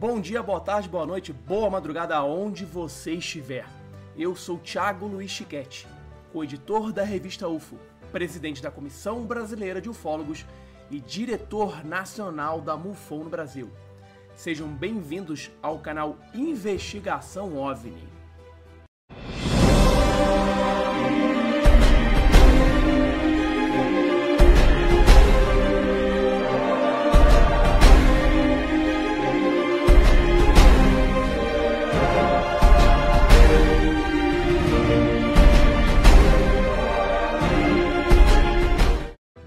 Bom dia, boa tarde, boa noite, boa madrugada aonde você estiver. Eu sou Thiago Luiz Chiquetti, coeditor da Revista UFO, presidente da Comissão Brasileira de Ufólogos e diretor nacional da MUFON no Brasil. Sejam bem-vindos ao canal Investigação OVNI.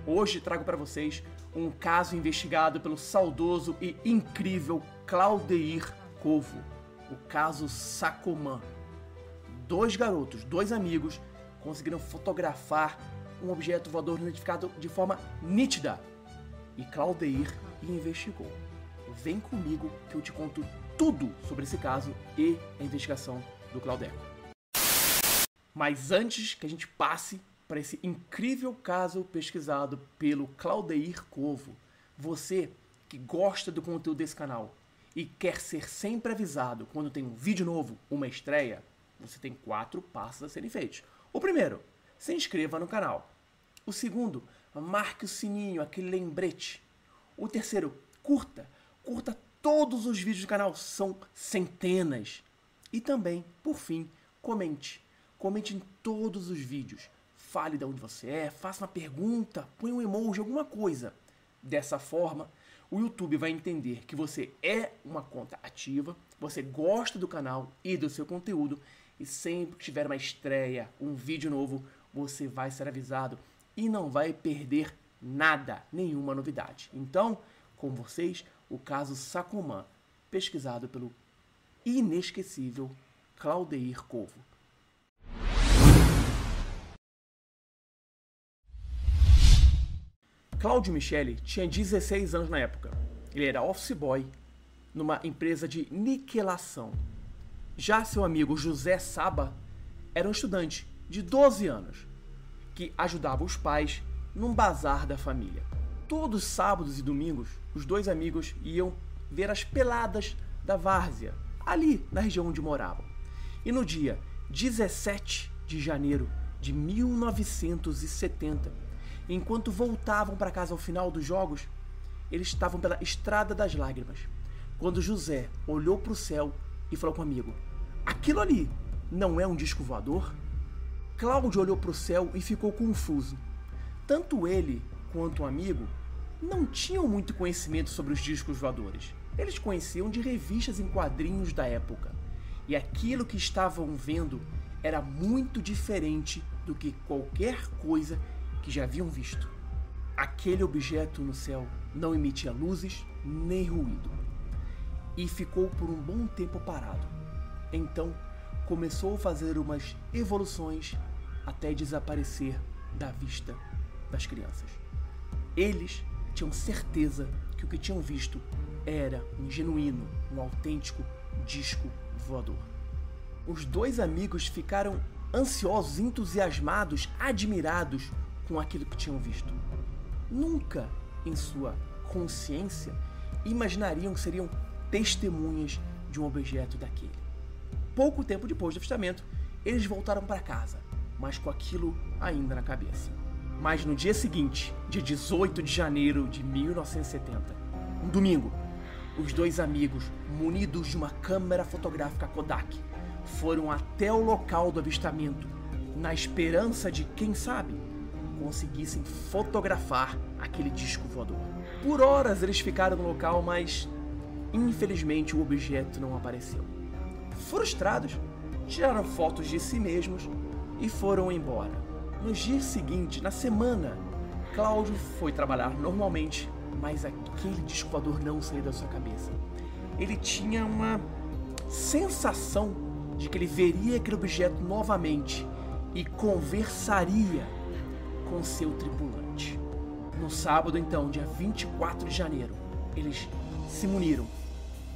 Hoje trago para vocês um caso investigado pelo saudoso e incrível Claudeir Covo, o caso Sacomã. Dois garotos, dois amigos, conseguiram fotografar um objeto voador identificado de forma nítida. E Claudeir investigou. Vem comigo que eu te conto tudo sobre esse caso e a investigação do Claudeir. Mas antes que a gente passe para esse incrível caso pesquisado pelo Claudeir Covo, você que gosta do conteúdo desse canal e quer ser sempre avisado quando tem um vídeo novo, uma estreia, você tem 4 passos a serem feitos. O primeiro, se inscreva no canal. O segundo, marque o sininho, aquele lembrete. O terceiro, curta todos os vídeos do canal, são centenas. E também, por fim, comente em todos os vídeos. Fale de onde você é, faça uma pergunta, põe um emoji, alguma coisa. Dessa forma, o YouTube vai entender que você é uma conta ativa, você gosta do canal e do seu conteúdo, e sempre que tiver uma estreia, um vídeo novo, você vai ser avisado e não vai perder nada, nenhuma novidade. Então, com vocês, o caso Sacomã, pesquisado pelo inesquecível Claudeir Covo. Cláudio Michele tinha 16 anos na época. Ele era office boy numa empresa de niquelação. Já seu amigo José Saba era um estudante de 12 anos que ajudava os pais num bazar da família. Todos os sábados e domingos, os dois amigos iam ver as peladas da várzea, ali na região onde moravam. E no dia 17 de janeiro de 1970, enquanto voltavam para casa ao final dos jogos, eles estavam pela Estrada das Lágrimas, quando José olhou para o céu e falou com o amigo: "Aquilo ali não é um disco voador?" Cláudio olhou para o céu e ficou confuso. Tanto ele quanto o amigo não tinham muito conhecimento sobre os discos voadores. Eles conheciam de revistas em quadrinhos da época. E aquilo que estavam vendo era muito diferente do que qualquer coisa que já haviam visto. Aquele objeto no céu não emitia luzes nem ruído e ficou por um bom tempo parado. Então começou a fazer umas evoluções até desaparecer da vista das crianças. Eles tinham certeza que o que tinham visto era um genuíno, um autêntico disco voador. Os dois amigos ficaram ansiosos, entusiasmados, admirados com aquilo que tinham visto. Nunca, em sua consciência, imaginariam que seriam testemunhas de um objeto daquele. Pouco tempo depois do avistamento, eles voltaram para casa, mas com aquilo ainda na cabeça. Mas no dia seguinte, dia 18 de janeiro de 1970, um domingo, os dois amigos, munidos de uma câmera fotográfica Kodak, foram até o local do avistamento, na esperança de, quem sabe, conseguissem fotografar aquele disco voador. Por horas eles ficaram no local, mas infelizmente o objeto não apareceu. Frustrados, tiraram fotos de si mesmos e foram embora. Nos dias seguintes, na semana, Cláudio foi trabalhar normalmente, mas aquele disco voador não saiu da sua cabeça. Ele tinha uma sensação de que ele veria aquele objeto novamente e conversaria com seu tripulante. No sábado, então, dia 24 de janeiro, eles se muniram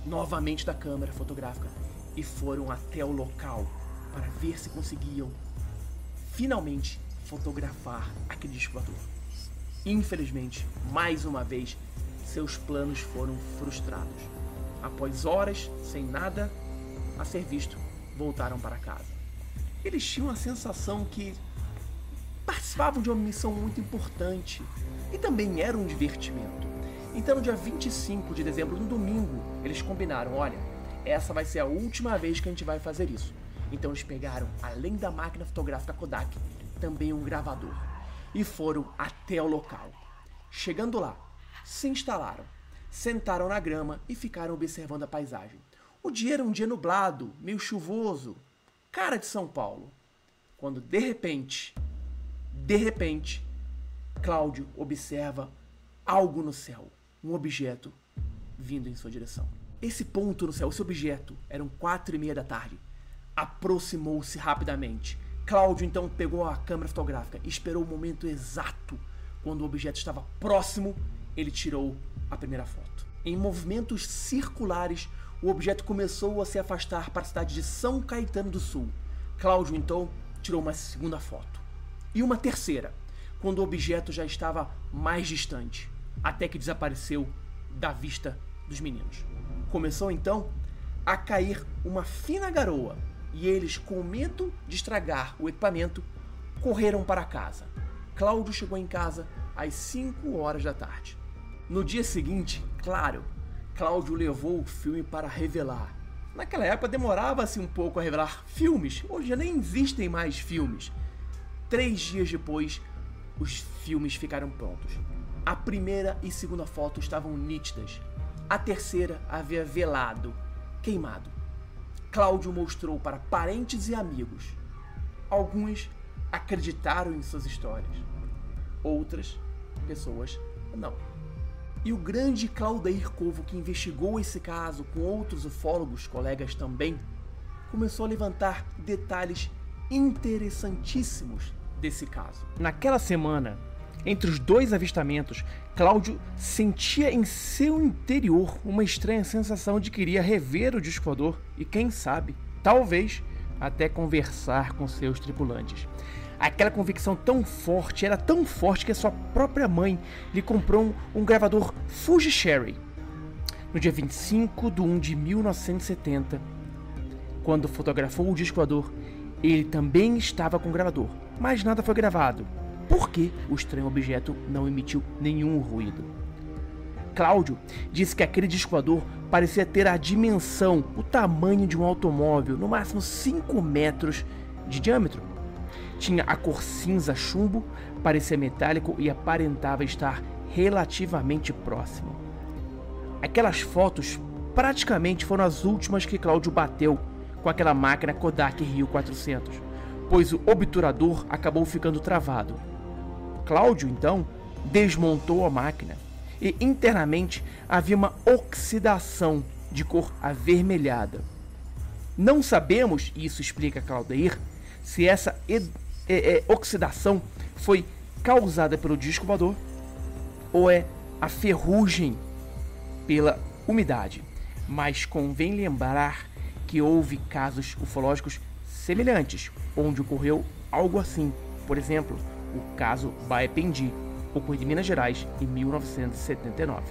novamente da câmera fotográfica e foram até o local para ver se conseguiam finalmente fotografar aquele disco voador. Infelizmente, mais uma vez, seus planos foram frustrados. após horas sem nada a ser visto, voltaram para casa. Eles tinham a sensação que participavam de uma missão muito importante e também era um divertimento. Então, no dia 25 de dezembro, no domingo, eles combinaram: olha, essa vai ser a última vez que a gente vai fazer isso. Então eles pegaram, além da máquina fotográfica Kodak, também um gravador e foram até o local. Chegando lá, se instalaram, sentaram na grama e ficaram observando a paisagem. O dia era um dia nublado, meio chuvoso, cara de São Paulo. Quando de repente, Cláudio observa algo no céu, um objeto vindo em sua direção. Esse ponto no céu, esse objeto, eram 4:30 da tarde. Aproximou-se rapidamente. Cláudio então pegou a câmera fotográfica e esperou o momento exato. Quando o objeto estava próximo, ele tirou a primeira foto. Em movimentos circulares, o objeto começou a se afastar para a cidade de São Caetano do Sul. Cláudio então tirou uma segunda foto e uma terceira, quando o objeto já estava mais distante, até que desapareceu da vista dos meninos. Começou então a cair uma fina garoa e eles, com medo de estragar o equipamento, correram para casa. Cláudio chegou em casa às 5 horas da tarde. No dia seguinte, claro, Cláudio levou o filme para revelar. Naquela época demorava-se um pouco a revelar filmes, hoje já nem existem mais filmes. 3 dias depois, os filmes ficaram prontos. A primeira e segunda foto estavam nítidas. A terceira havia velado, queimado. Cláudio mostrou para parentes e amigos. Alguns acreditaram em suas histórias. Outras pessoas não. E o grande Claudeir Covo, que investigou esse caso com outros ufólogos, colegas também, começou a levantar detalhes interessantíssimos desse caso. Naquela semana, entre os dois avistamentos, Cláudio sentia em seu interior uma estranha sensação de que iria rever o disco voador e, quem sabe, talvez, até conversar com seus tripulantes. Aquela convicção tão forte, era tão forte, que a sua própria mãe lhe comprou um gravador Fuji Sherry. No dia 25/1/1970, quando fotografou o disco voador, ele também estava com o gravador, mas nada foi gravado, porque o estranho objeto não emitiu nenhum ruído. Cláudio disse que aquele disco voador parecia ter a dimensão, o tamanho de um automóvel, no máximo 5 metros de diâmetro. Tinha a cor cinza chumbo, parecia metálico e aparentava estar relativamente próximo. Aquelas fotos praticamente foram as últimas que Cláudio bateu com aquela máquina Kodak Rio 400, pois o obturador acabou ficando travado. Cláudio, então, desmontou a máquina e internamente havia uma oxidação de cor avermelhada. Não sabemos, e isso explica Claudeir, se essa oxidação foi causada pelo disco voador ou é a ferrugem pela umidade, mas convém lembrar que houve casos ufológicos semelhantes, onde ocorreu algo assim. Por exemplo, o caso Baipendi, ocorrido em Minas Gerais em 1979.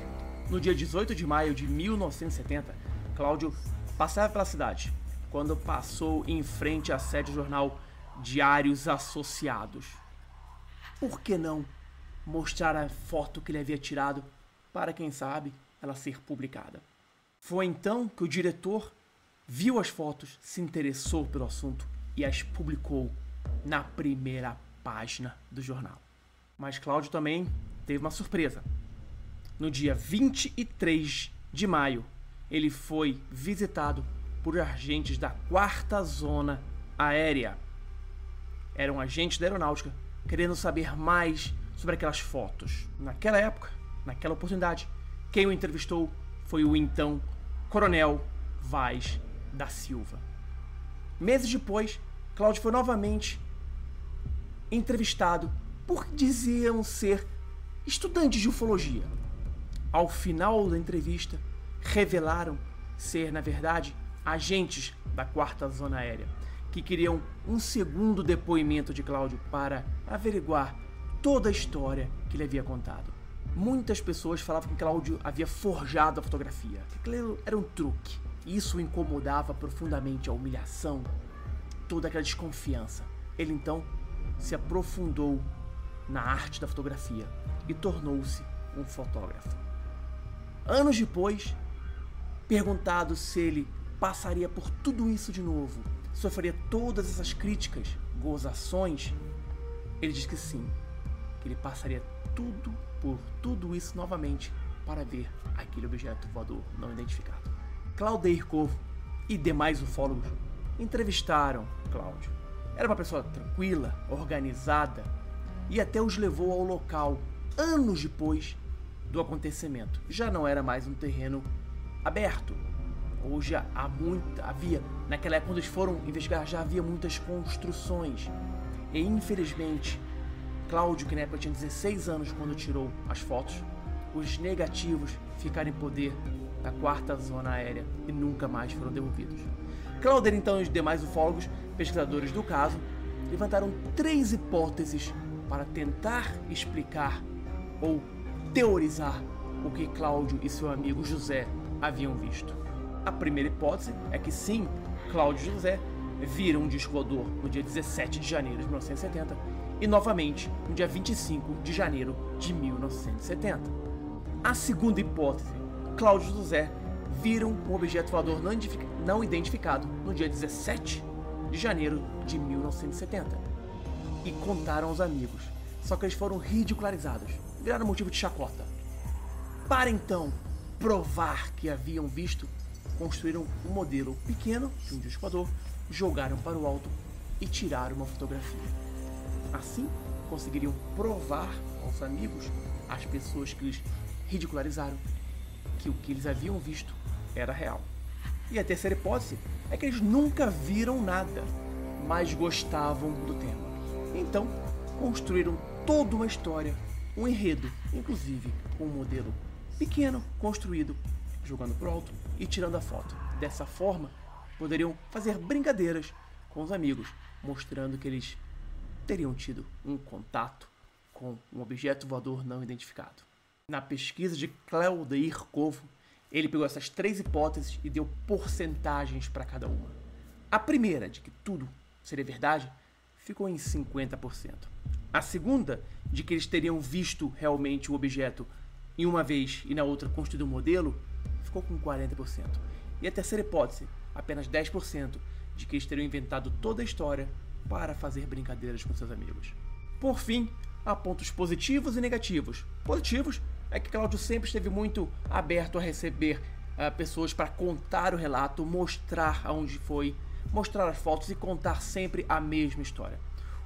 No dia 18 de maio de 1970, Cláudio passava pela cidade, quando passou em frente à sede do jornal Diários Associados. Por que não mostrar a foto que ele havia tirado para, quem sabe, ela ser publicada? Foi então que o diretor viu as fotos, se interessou pelo assunto e as publicou na primeira página do jornal. Mas Cláudio também teve uma surpresa. No dia 23 de maio, ele foi visitado por agentes da Quarta Zona Aérea. Eram agentes da aeronáutica querendo saber mais sobre aquelas fotos. Naquela época, naquela oportunidade, quem o entrevistou foi o então Coronel Vaz da Silva. Meses depois, Cláudio foi novamente entrevistado por diziam ser estudantes de ufologia. Ao final da entrevista, revelaram ser, na verdade, agentes da Quarta Zona Aérea, que queriam um segundo depoimento de Cláudio para averiguar toda a história que ele havia contado. Muitas pessoas falavam que Cláudio havia forjado a fotografia, que aquilo era um truque. Isso o incomodava profundamente, a humilhação, toda aquela desconfiança. Ele então se aprofundou na arte da fotografia e tornou-se um fotógrafo. Anos depois, perguntado se ele passaria por tudo isso de novo, sofreria todas essas críticas, gozações, ele diz que sim, que ele passaria por tudo isso novamente para ver aquele objeto voador não identificado. Claudeir Covo e demais ufólogos entrevistaram Cláudio. Era uma pessoa tranquila, organizada e até os levou ao local anos depois do acontecimento. Já não era mais um terreno aberto. Hoje havia, naquela época quando eles foram investigar, já havia muitas construções. E infelizmente, Cláudio, que na época tinha 16 anos quando tirou as fotos, os negativos ficaram em poder da Quarta Zona Aérea e nunca mais foram devolvidos. Claudeir então e os demais ufólogos, pesquisadores do caso, levantaram 3 hipóteses para tentar explicar ou teorizar o que Cláudio e seu amigo José haviam visto. A primeira hipótese é que sim, Cláudio e José viram um disco voador no dia 17 de janeiro de 1970 e novamente no dia 25 de janeiro de 1970. A segunda hipótese, Cláudio e José viram um objeto voador não identificado no dia 17 de janeiro de 1970 e contaram aos amigos, só que eles foram ridicularizados, viraram motivo de chacota. Para então provar que haviam visto, construíram um modelo pequeno de um disco voador, jogaram para o alto e tiraram uma fotografia. Assim, conseguiriam provar aos amigos, às pessoas que os ridicularizaram, que o que eles haviam visto era real. E a terceira hipótese é que eles nunca viram nada, mas gostavam do tema. Então, construíram toda uma história, um enredo, inclusive com um modelo pequeno, construído, jogando pro alto e tirando a foto. Dessa forma, poderiam fazer brincadeiras com os amigos, mostrando que eles teriam tido um contato com um objeto voador não identificado. Na pesquisa de Claudeir Covo, ele pegou essas 3 hipóteses e deu porcentagens para cada uma. A primeira, de que tudo seria verdade, ficou em 50%. A segunda, de que eles teriam visto realmente o objeto em uma vez e na outra construído um modelo, ficou com 40%. E a terceira hipótese, apenas 10%, de que eles teriam inventado toda a história para fazer brincadeiras com seus amigos. Por fim, há pontos positivos e negativos. Positivos é que Cláudio sempre esteve muito aberto a receber pessoas para contar o relato, mostrar aonde foi, mostrar as fotos e contar sempre a mesma história.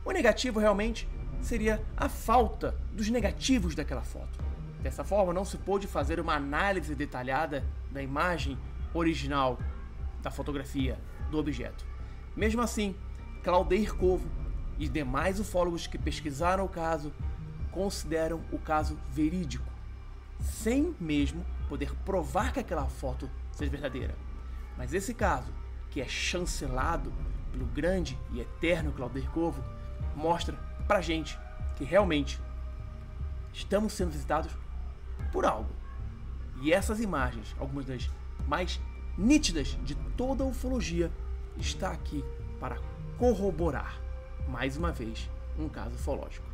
O negativo realmente seria a falta dos negativos daquela foto. Dessa forma, não se pôde fazer uma análise detalhada da imagem original da fotografia do objeto. Mesmo assim, Claudeir Covo e demais ufólogos que pesquisaram o caso consideram o caso verídico, sem mesmo poder provar que aquela foto seja verdadeira. Mas esse caso, que é chancelado pelo grande e eterno Claudeir Covo, mostra pra gente que realmente estamos sendo visitados por algo. E essas imagens, algumas das mais nítidas de toda a ufologia, está aqui para corroborar, mais uma vez, um caso ufológico.